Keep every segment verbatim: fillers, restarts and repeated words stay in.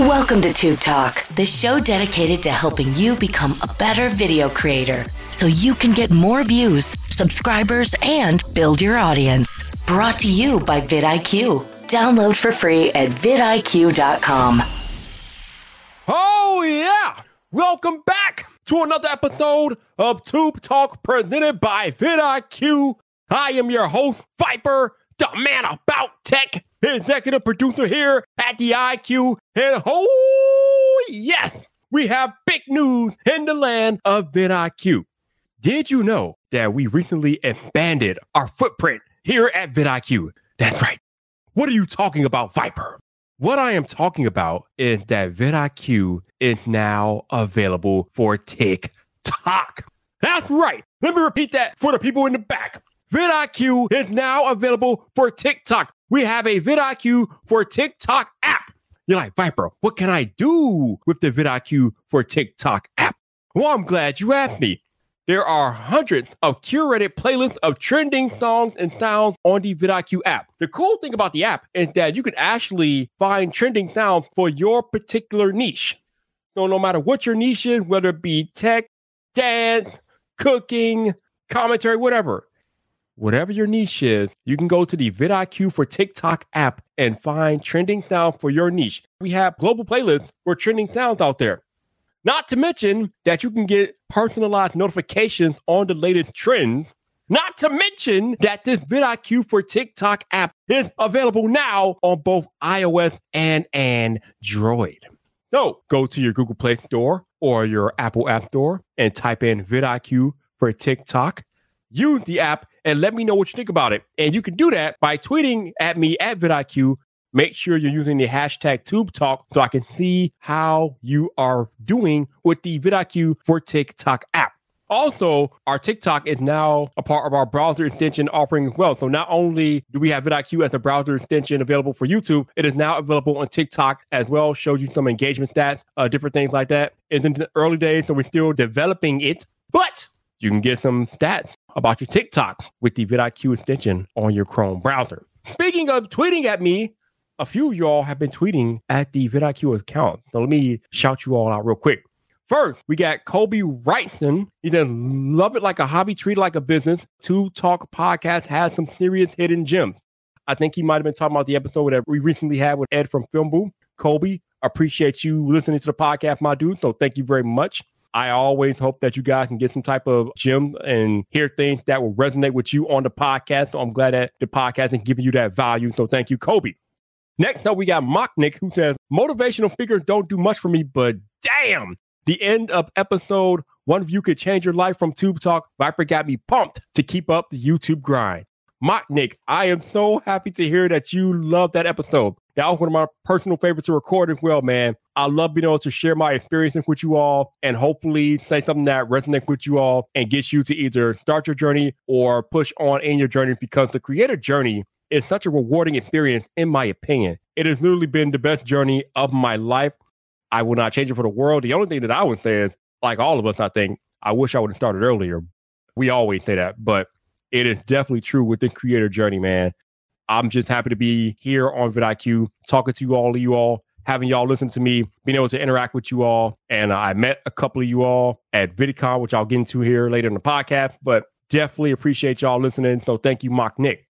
Welcome to Tube Talk, the show dedicated to helping you become a better video creator so you can get more views, subscribers, and build your audience. Brought to you by VidIQ. Download for free at vid I Q dot com. Oh, yeah! Welcome back to another episode of Tube Talk presented by VidIQ. I am your host, Viper, the man about tech, executive producer here at the I Q. And oh, yes, we have big news in the land of VidIQ. Did you know that we recently expanded our footprint here at VidIQ? That's right. What are you talking about, Viper? What I am talking about is that VidIQ is now available for TikTok. That's right. Let me repeat that for the people in the back. VidIQ is now available for TikTok. We have a VidIQ for TikTok app. You're like, Viper, what can I do with the VidIQ for TikTok app? Well, I'm glad you asked me. There are hundreds of curated playlists of trending songs and sounds on the VidIQ app. The cool thing about the app is that you can actually find trending sounds for your particular niche. So no matter what your niche is, whether it be tech, dance, cooking, commentary, whatever. Whatever your niche is, you can go to the VidIQ for TikTok app and find trending sound for your niche. We have global playlists for trending sounds out there. Not to mention that you can get personalized notifications on the latest trends. Not to mention that this VidIQ for TikTok app is available now on both iOS and Android. So go to your Google Play Store or your Apple App Store and type in VidIQ for TikTok. Use the app and let me know what you think about it. And you can do that by tweeting at me at VidIQ. Make sure you're using the hashtag TubeTalk so I can see how you are doing with the VidIQ for TikTok app. Also, our TikTok is now a part of our browser extension offering as well. So not only do we have VidIQ as a browser extension available for YouTube, it is now available on TikTok as well. Shows you some engagement stats, uh, different things like that. It's in the early days, so we're still developing it. But you can get some stats about your TikTok with the VidIQ extension on your Chrome browser. Speaking of tweeting at me, a few of y'all have been tweeting at the VidIQ account. So let me shout you all out real quick. First, we got Kobe Wrightson. He says, love it like a hobby, treat it like a business. Tube Talk podcast has some serious hidden gems. I think he might have been talking about the episode that we recently had with Ed from Film Boom. Kobe, appreciate you listening to the podcast, my dude. So thank you very much. I always hope that you guys can get some type of gem and hear things that will resonate with you on the podcast. So I'm glad that the podcast is giving you that value. So thank you, Kobe. Next up, we got Mock Nick, who says, motivational speakers don't do much for me, but damn, the end of episode one of you could change your life from Tube Talk. Viper got me pumped to keep up the YouTube grind. Mock Nick, I am so happy to hear that you love that episode. That was one of my personal favorites to record as well, man. I love being able to share my experiences with you all and hopefully say something that resonates with you all and gets you to either start your journey or push on in your journey, because the creator journey is such a rewarding experience, in my opinion. It has literally been the best journey of my life. I will not change it for the world. The only thing that I would say is, like all of us, I think, I wish I would have started earlier. We always say that, but it is definitely true with the creator journey, man. I'm just happy to be here on VidIQ, talking to you all of you all, having y'all listen to me, being able to interact with you all. And I met a couple of you all at VidCon, which I'll get into here later in the podcast, but definitely appreciate y'all listening. So thank you, Mock Nick.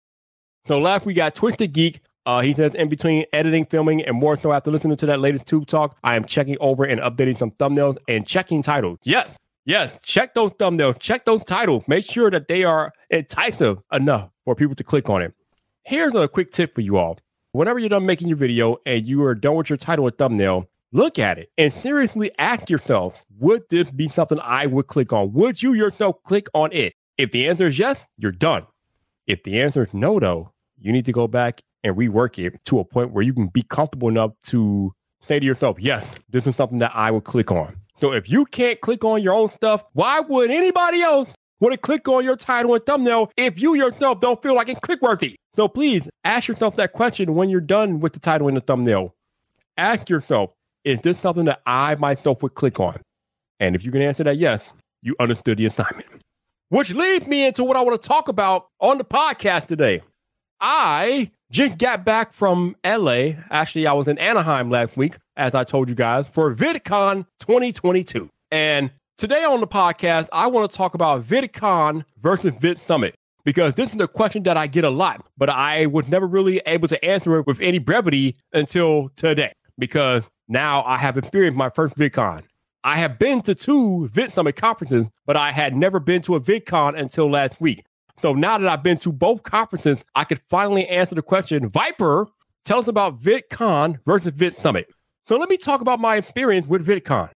So last, we got Twisted Geek. Uh, he says, in between editing, filming, and more so after listening to that latest Tube Talk, I am checking over and updating some thumbnails and checking titles. Yes, yes, check those thumbnails, check those titles. Make sure that they are enticing enough for people to click on it. Here's a quick tip for you all. Whenever you're done making your video and you are done with your title and thumbnail, look at it and seriously ask yourself, would this be something I would click on? Would you yourself click on it? If the answer is yes, you're done. If the answer is no, though, you need to go back and rework it to a point where you can be comfortable enough to say to yourself, yes, this is something that I would click on. So if you can't click on your own stuff, why would anybody else want to click on your title and thumbnail if you yourself don't feel like it's click-worthy? So please ask yourself that question when you're done with the title and the thumbnail. Ask yourself, is this something that I myself would click on? And if you can answer that yes, you understood the assignment. Which leads me into what I want to talk about on the podcast today. I just got back from L A. Actually, I was in Anaheim last week, as I told you guys, for VidCon twenty twenty-two. And today on the podcast, I want to talk about VidCon versus VidSummit, because this is a question that I get a lot, but I was never really able to answer it with any brevity until today, because now I have experienced my first VidCon. I have been to two VidSummit conferences, but I had never been to a VidCon until last week. So now that I've been to both conferences, I could finally answer the question. Viper, tell us about VidCon versus VidSummit. So let me talk about my experience with VidCon.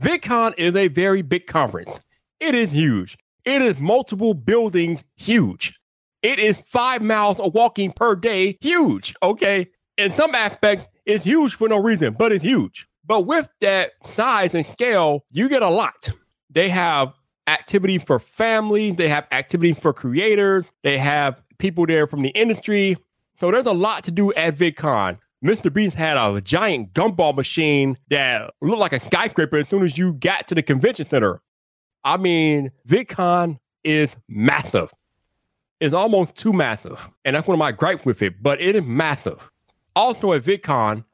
VidCon is a very big conference. It is huge. It is multiple buildings huge. It is five miles of walking per day huge, okay? In some aspects, it's huge for no reason, but it's huge. But with that size and scale, you get a lot. They have activity for family. They have activity for creators. They have people there from the industry. So there's a lot to do at VidCon. Mister Beast had a giant gumball machine that looked like a skyscraper as soon as you got to the convention center. I mean, VidCon is massive. It's almost too massive. And that's one of my gripes with it, but it is massive. Also at VidCon,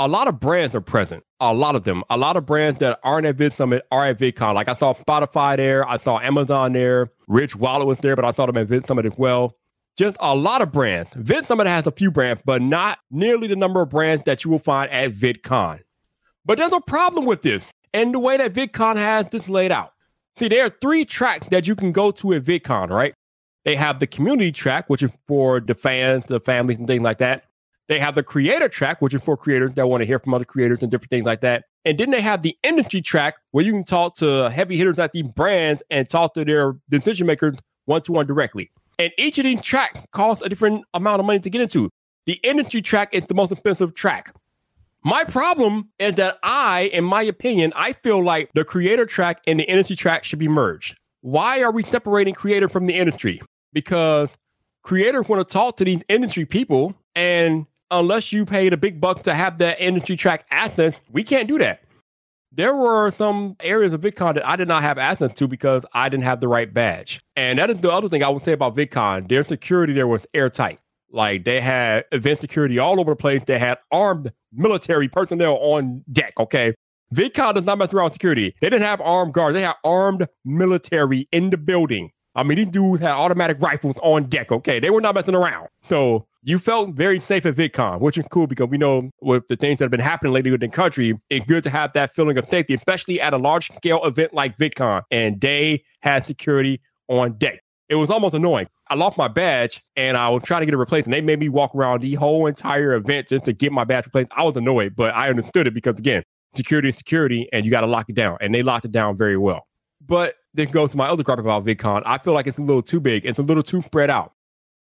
a lot of brands are present. A lot of them. A lot of brands that aren't at VidSummit are at VidCon. Like I saw Spotify there. I saw Amazon there. Rich Wallet was there, but I saw them at VidSummit as well. Just a lot of brands. VidSummit has a few brands, but not nearly the number of brands that you will find at VidCon. But there's a problem with this and the way that VidCon has this laid out. See, there are three tracks that you can go to at VidCon, right? They have the community track, which is for the fans, the families, and things like that. They have the creator track, which is for creators that want to hear from other creators and different things like that. And then they have the industry track where you can talk to heavy hitters at these brands and talk to their decision makers one-to-one directly. And each of these tracks costs a different amount of money to get into. The industry track is the most expensive track. My problem is that I, in my opinion, I feel like the creator track and the industry track should be merged. Why are we separating creator from the industry? Because creators want to talk to these industry people, and unless you pay the big bucks to have that industry track access, we can't do that. There were some areas of VidCon that I did not have access to because I didn't have the right badge. And that is the other thing I would say about VidCon. Their security there was airtight. Like, they had event security all over the place. They had armed military personnel on deck, okay? VidCon does not mess around with security. They didn't have armed guards. They had armed military in the building. I mean, these dudes had automatic rifles on deck, okay? They were not messing around. So you felt very safe at VidCon, which is cool because we know with the things that have been happening lately within the country, it's good to have that feeling of safety, especially at a large-scale event like VidCon. And they had security on deck. It was almost annoying. I lost my badge, and I was trying to get it replaced, and they made me walk around the whole entire event just to get my badge replaced. I was annoyed, but I understood it because, again, security is security, and you got to lock it down. And they locked it down very well. But this goes to my other gripe about VidCon. I feel like it's a little too big. It's a little too spread out.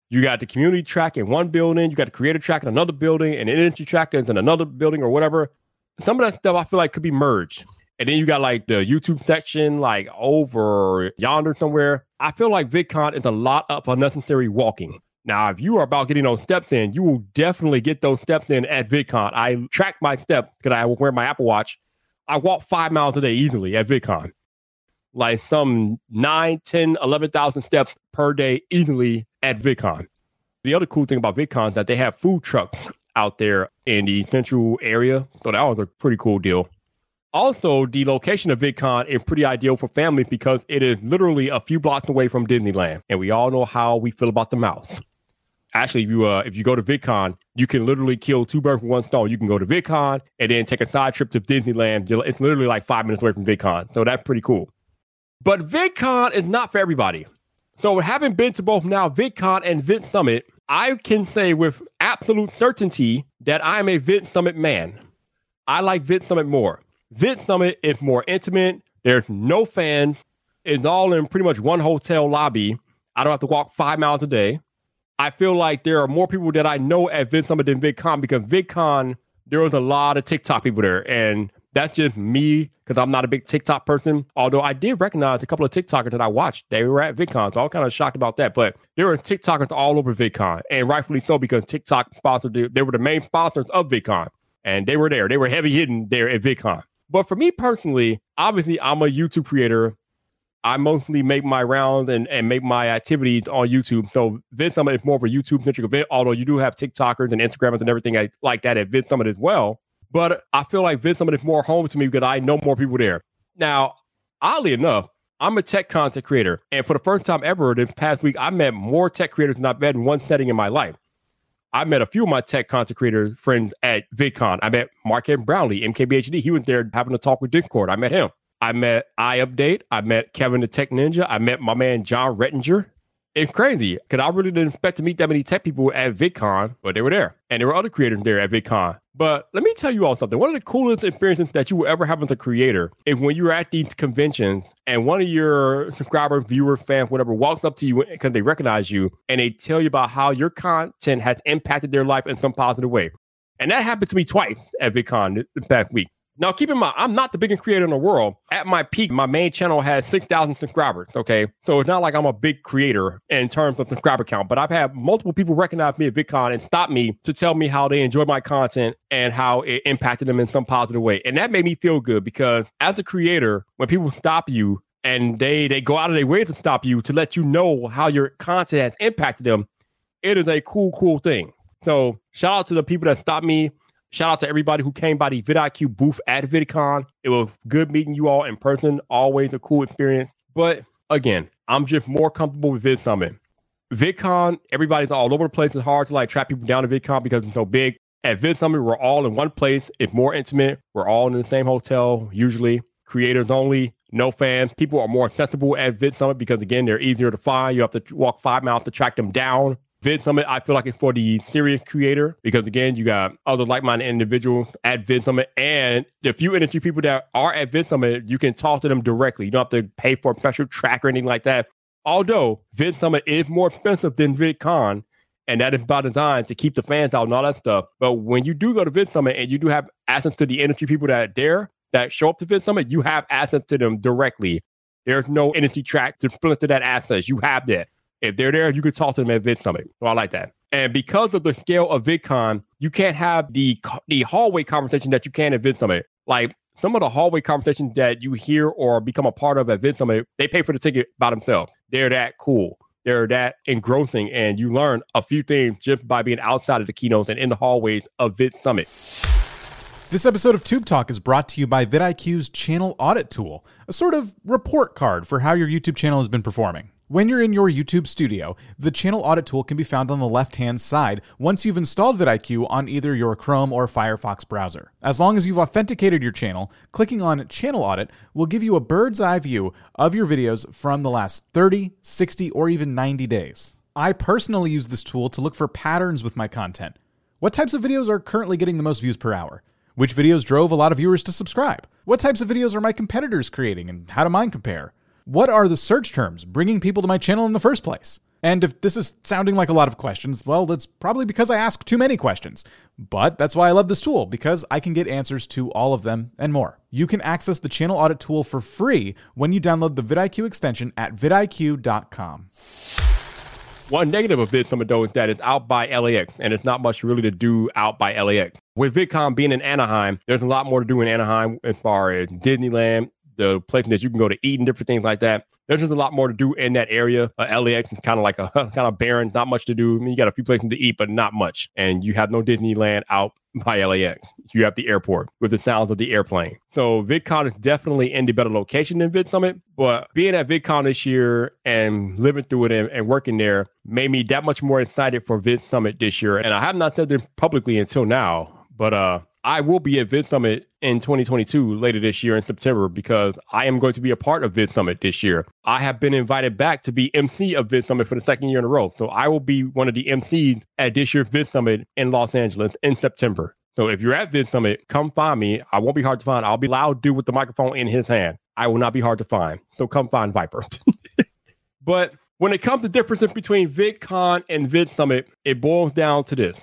You got the community track in one building, you got the creator track in another building, and the industry track is in another building or whatever. Some of that stuff I feel like could be merged. And then you got like the YouTube section, like over yonder somewhere. I feel like VidCon is a lot of unnecessary walking. Now, if you are about getting those steps in, you will definitely get those steps in at VidCon. I track my steps because I wear my Apple Watch. I walk five miles a day easily at VidCon. Like some nine, ten, eleven thousand steps per day easily at VidCon. The other cool thing about VidCon is that they have food trucks out there in the central area. So that was a pretty cool deal. Also, the location of VidCon is pretty ideal for families because it is literally a few blocks away from Disneyland. And we all know how we feel about the mouse. Actually, if you, uh, if you go to VidCon, you can literally kill two birds with one stone. You can go to VidCon and then take a side trip to Disneyland. It's literally like five minutes away from VidCon. So that's pretty cool. But VidCon is not for everybody. So having been to both now VidCon and VidSummit, I can say with absolute certainty that I'm a VidSummit man. I like VidSummit more. VidSummit is more intimate. There's no fans. It's all in pretty much one hotel lobby. I don't have to walk five miles a day. I feel like there are more people that I know at VidSummit than VidCon because VidCon, there was a lot of TikTok people there. And that's just me because I'm not a big TikTok person. Although I did recognize a couple of TikTokers that I watched. They were at VidCon, so I was kind of shocked about that. But there were TikTokers all over VidCon, and rightfully so because TikTok sponsored. They were the main sponsors of VidCon, and they were there. They were heavy hitting there at VidCon. But for me personally, obviously, I'm a YouTube creator. I mostly make my round and, and make my activities on YouTube. So VidSummit is more of a YouTube-centric event, although you do have TikTokers and Instagrammers and everything like that at VidSummit as well. But I feel like VidSummit is more home to me because I know more people there. Now, oddly enough, I'm a tech content creator. And for the first time ever this past week, I met more tech creators than I've met in one setting in my life. I met a few of my tech content creator friends at VidCon. I met Marques Brownlee, M K B H D. He was there having a talk with Discord. I met him. I met iUpdate. I met Kevin the Tech Ninja. I met my man, John Rettinger. It's crazy because I really didn't expect to meet that many tech people at VidCon, but they were there. And there were other creators there at VidCon. But let me tell you all something. One of the coolest experiences that you will ever have as a creator is when you're at these conventions and one of your subscribers, viewers, fans, whatever, walks up to you because they recognize you and they tell you about how your content has impacted their life in some positive way. And that happened to me twice at VidCon this past week. Now, keep in mind, I'm not the biggest creator in the world. At my peak, my main channel had six thousand subscribers, okay? So it's not like I'm a big creator in terms of subscriber count, but I've had multiple people recognize me at VidCon and stop me to tell me how they enjoyed my content and how it impacted them in some positive way. And that made me feel good because as a creator, when people stop you and they, they go out of their way to stop you to let you know how your content has impacted them, it is a cool, cool thing. So shout out to the people that stopped me. Shout out to everybody who came by the VidIQ booth at VidCon. It was good meeting you all in person. Always a cool experience. But again, I'm just more comfortable with VidSummit. VidCon, everybody's all over the place. It's hard to like trap people down to VidCon because it's so big. At VidSummit, we're all in one place. It's more intimate. We're all in the same hotel, usually. Creators only, no fans. People are more accessible at VidSummit because, again, they're easier to find. You have to walk five miles to track them down. VidSummit, I feel like it's for the serious creator because, again, you got other like-minded individuals at VidSummit, and the few industry people that are at VidSummit, you can talk to them directly. You don't have to pay for a special track or anything like that. Although VidSummit is more expensive than VidCon, and that is by design to keep the fans out and all that stuff. But when you do go to VidSummit and you do have access to the industry people that are there that show up to VidSummit, you have access to them directly. There's no industry track to split to that access. You have that. If they're there, you can talk to them at VidSummit. So I like that. And because of the scale of VidCon, you can't have the the hallway conversation that you can at VidSummit. Like some of the hallway conversations that you hear or become a part of at VidSummit, they pay for the ticket by themselves. They're that cool. They're that engrossing. And you learn a few things just by being outside of the keynotes and in the hallways of VidSummit. This episode of Tube Talk is brought to you by VidIQ's Channel Audit Tool, a sort of report card for how your YouTube channel has been performing. When you're in your YouTube studio, the Channel Audit Tool can be found on the left-hand side once you've installed VidIQ on either your Chrome or Firefox browser. As long as you've authenticated your channel, clicking on Channel Audit will give you a bird's eye view of your videos from the last thirty, sixty, or even ninety days. I personally use this tool to look for patterns with my content. What types of videos are currently getting the most views per hour? Which videos drove a lot of viewers to subscribe? What types of videos are my competitors creating and how do mine compare? What are the search terms bringing people to my channel in the first place? And if this is sounding like a lot of questions, well, that's probably because I ask too many questions. But that's why I love this tool, because I can get answers to all of them and more. You can access the Channel Audit Tool for free when you download the VidIQ extension at vid I Q dot com. One negative of VidSummit, though, is that it's out by L A X, and it's not much really to do out by L A X. With VidCon being in Anaheim, there's a lot more to do in Anaheim as far as Disneyland, the place that you can go to eat and different things like that. There's just a lot more to do in that area. Uh, L A X is kind of like a kind of barren, not much to do. I mean, you got a few places to eat, but not much. And you have no Disneyland out by L A X. You have the airport with the sounds of the airplane. So VidCon is definitely in the better location than VidSummit. But being at VidCon this year and living through it and, and working there made me that much more excited for VidSummit this year. And I have not said this publicly until now, but uh, I will be at VidSummit in twenty twenty-two later this year in September because I am going to be a part of VidSummit this year. I have been invited back to be M C of VidSummit for the second year in a row. So I will be one of the M Cs at this year's VidSummit in Los Angeles in September. So if you're at VidSummit, come find me. I won't be hard to find. I'll be loud dude with the microphone in his hand. I will not be hard to find. So come find Viper. But when it comes to differences between VidCon and VidSummit, it boils down to this.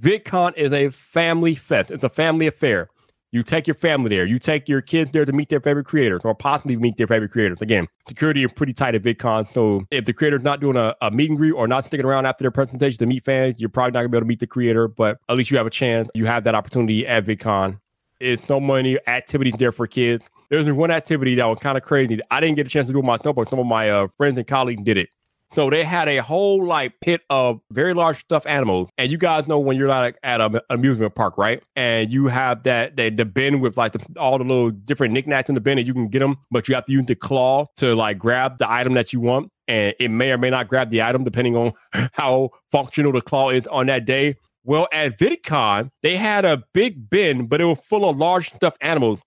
VidCon is a family fest. It's a family affair. You take your family there. You take your kids there to meet their favorite creators or possibly meet their favorite creators. Again, security is pretty tight at VidCon. So if the creator's not doing a, a meet and greet or not sticking around after their presentation to meet fans, you're probably not going to be able to meet the creator, but at least you have a chance. You have that opportunity at VidCon. It's so many activities there for kids. there's one activity that was kind of crazy. I didn't get a chance to do with my thumb, but some of my uh, friends and colleagues did it. So they had a whole like pit of very large stuffed animals. And you guys know when you're like at an amusement park, right? And you have that, that the bin with like the, all the little different knickknacks in the bin and you can get them, but you have to use the claw to like grab the item that you want. And it may or may not grab the item depending on how functional the claw is on that day. Well, at VidCon, they had a big bin, but it was full of large stuffed animals.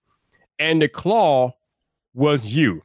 And the claw was you.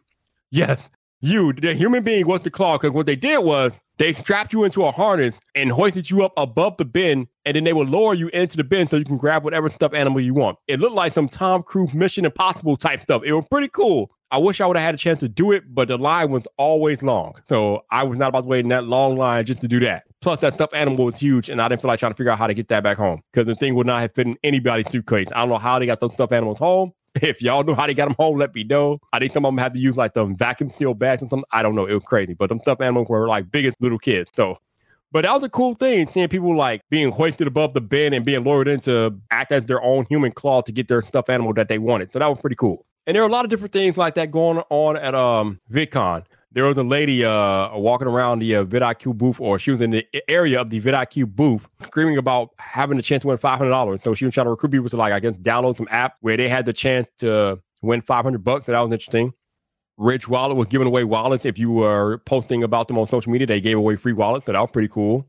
Yes. You, the human being, was the claw, because what they did was they strapped you into a harness and hoisted you up above the bin, and then they would lower you into the bin so you can grab whatever stuffed animal you want. It looked like some Tom Cruise Mission Impossible type stuff. It was pretty cool. I wish I would have had a chance to do it, but the line was always long. So I was not about to wait in that long line just to do that. Plus, that stuffed animal was huge, and I didn't feel like trying to figure out how to get that back home, because the thing would not have fit in anybody's suitcase. I don't know how they got those stuffed animals home. If y'all know how they got them home, let me know. I think some of them had to use like some vacuum seal bags or something. I don't know. It was crazy. But them stuffed animals were like big as little kids. So, but that was a cool thing, seeing people like being hoisted above the bin and being lowered in to act as their own human claw to get their stuffed animal that they wanted. So that was pretty cool. And there are a lot of different things like that going on at um VidCon. There was a lady uh, walking around the uh, VidIQ booth, or she was in the area of the VidIQ booth, screaming about having the chance to win five hundred dollars. So she was trying to recruit people to, like, I guess, download some app where they had the chance to win five hundred bucks. So that was interesting. Rich Wallet was giving away wallets. If you were posting about them on social media, they gave away free wallets. So that was pretty cool.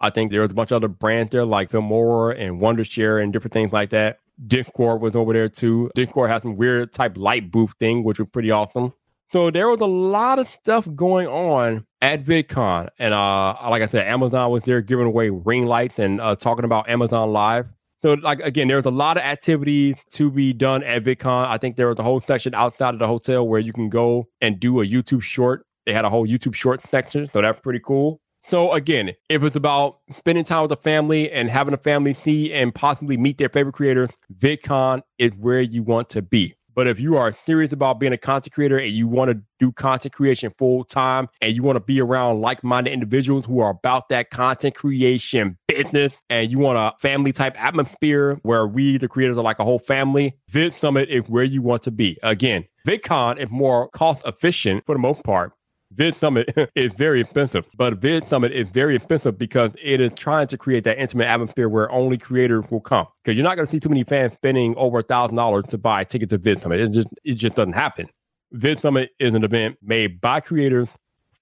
I think there was a bunch of other brands there, like Filmora and Wondershare and different things like that. Discord was over there, too. Discord had some weird type light booth thing, which was pretty awesome. So there was a lot of stuff going on at VidCon. And uh, like I said, Amazon was there giving away ring lights and uh, talking about Amazon Live. So, like, again, there was a lot of activities to be done at VidCon. I think there was a whole section outside of the hotel where you can go and do a YouTube short. They had a whole YouTube short section. So that's pretty cool. So, again, if it's about spending time with the family and having a family see and possibly meet their favorite creators, VidCon is where you want to be. But if you are serious about being a content creator and you want to do content creation full time and you want to be around like-minded individuals who are about that content creation business, and you want a family type atmosphere where we, the creators, are like a whole family, VidSummit is where you want to be. Again, VidCon is more cost efficient for the most part. VidSummit is very expensive, but VidSummit is very expensive because it is trying to create that intimate atmosphere where only creators will come. Because you're not going to see too many fans spending over a thousand dollars to buy a ticket to VidSummit. It just it just doesn't happen. VidSummit is an event made by creators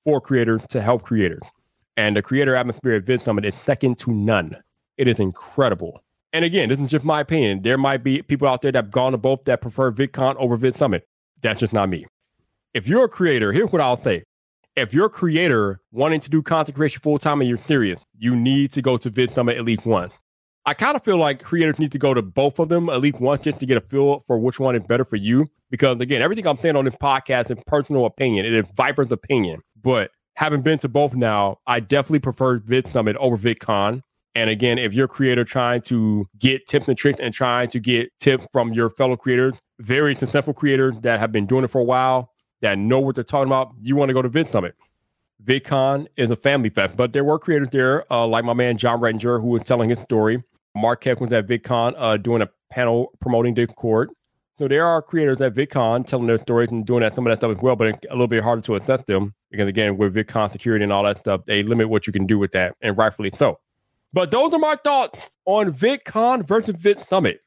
for creators to help creators, and the creator atmosphere at VidSummit is second to none. It is incredible. And again, this is just my opinion. There might be people out there that've gone to both that prefer VidCon over VidSummit. That's just not me. If you're a creator, here's what I'll say. If you're a creator wanting to do content creation full-time and you're serious, you need to go to VidSummit at least once. I kind of feel like creators need to go to both of them at least once just to get a feel for which one is better for you. Because, again, everything I'm saying on this podcast is personal opinion. It is Viper's opinion. But having been to both now, I definitely prefer VidSummit over VidCon. And, again, if you're a creator trying to get tips and tricks and trying to get tips from your fellow creators, very successful creators that have been doing it for a while, that know what they're talking about, you want to go to VidSummit. VidCon is a family fest, but there were creators there, uh, like my man John Rettinger, who was telling his story. Marques was at VidCon uh, doing a panel promoting Discord. So there are creators at VidCon telling their stories and doing that, some of that stuff as well, but it's a little bit harder to assess them because, again, with VidCon security and all that stuff, they limit what you can do with that, and rightfully so. But those are my thoughts on VidCon versus VidSummit.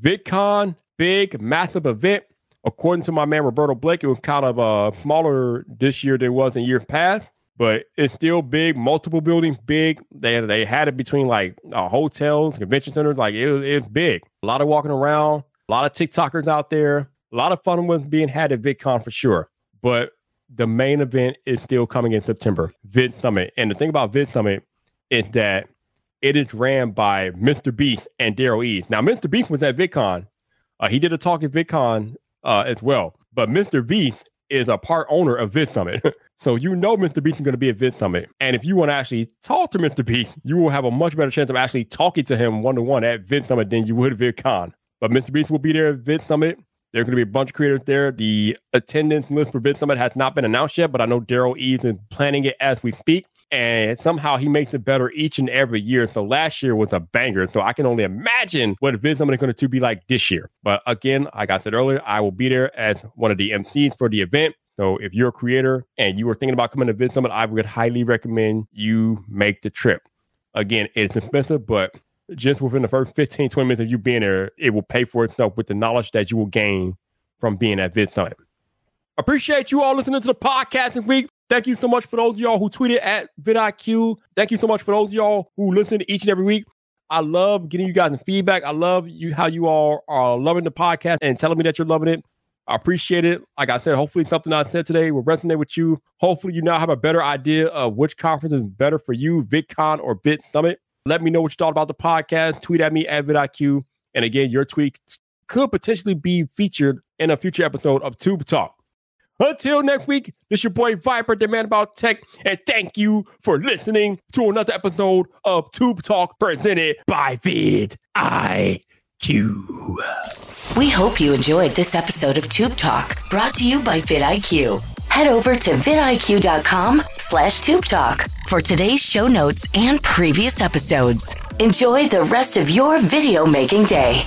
VidCon, big, massive event. According to my man, Roberto Blake, it was kind of uh, smaller this year than it was in years past, but it's still big, multiple buildings big. They they had it between like uh, hotels, convention centers. Like it was, it was big. A lot of walking around, a lot of TikTokers out there. A lot of fun was being had at VidCon for sure. But the main event is still coming in September, VidSummit. And the thing about VidSummit is that it is ran by Mister Beast and Daryl Eves. Now, Mister Beast was at VidCon. Uh, he did a talk at VidCon Uh, as well. But Mister Beast is a part owner of VidSummit. So you know Mister Beast is going to be at VidSummit. And if you want to actually talk to Mister Beast, you will have a much better chance of actually talking to him one-on-one at VidSummit than you would at VidCon. But Mister Beast will be there at VidSummit. There are going to be a bunch of creators there. The attendance list for VidSummit has not been announced yet, but I know Daryl Eves is planning it as we speak. and somehow he makes it better each and every year. So last year was a banger. So I can only imagine what VidSummit is going to be like this year. But again, like I said earlier, I will be there as one of the M Cs for the event. So if you're a creator and you were thinking about coming to VidSummit, I would highly recommend you make the trip. Again, it's expensive, but just within the first fifteen, twenty minutes of you being there, it will pay for itself with the knowledge that you will gain from being at VidSummit. Appreciate you all listening to the podcast this week. Thank you so much for those of y'all who tweeted at VidIQ. Thank you so much for those of y'all who listen each and every week. I love getting you guys the feedback. I love you how you all are loving the podcast and telling me that you're loving it. I appreciate it. Like I said, hopefully something I said today will resonate with you. Hopefully you now have a better idea of which conference is better for you, VidCon or VidSummit. Let me know what you thought about the podcast. Tweet at me at VidIQ. And again, your tweet could potentially be featured in a future episode of Tube Talk. Until next week, this is your boy Viper, the man about tech. And thank you for listening to another episode of Tube Talk presented by VidIQ. We hope you enjoyed this episode of Tube Talk brought to you by VidIQ. Head over to vidiq.com slash Tube Talk for today's show notes and previous episodes. Enjoy the rest of your video making day.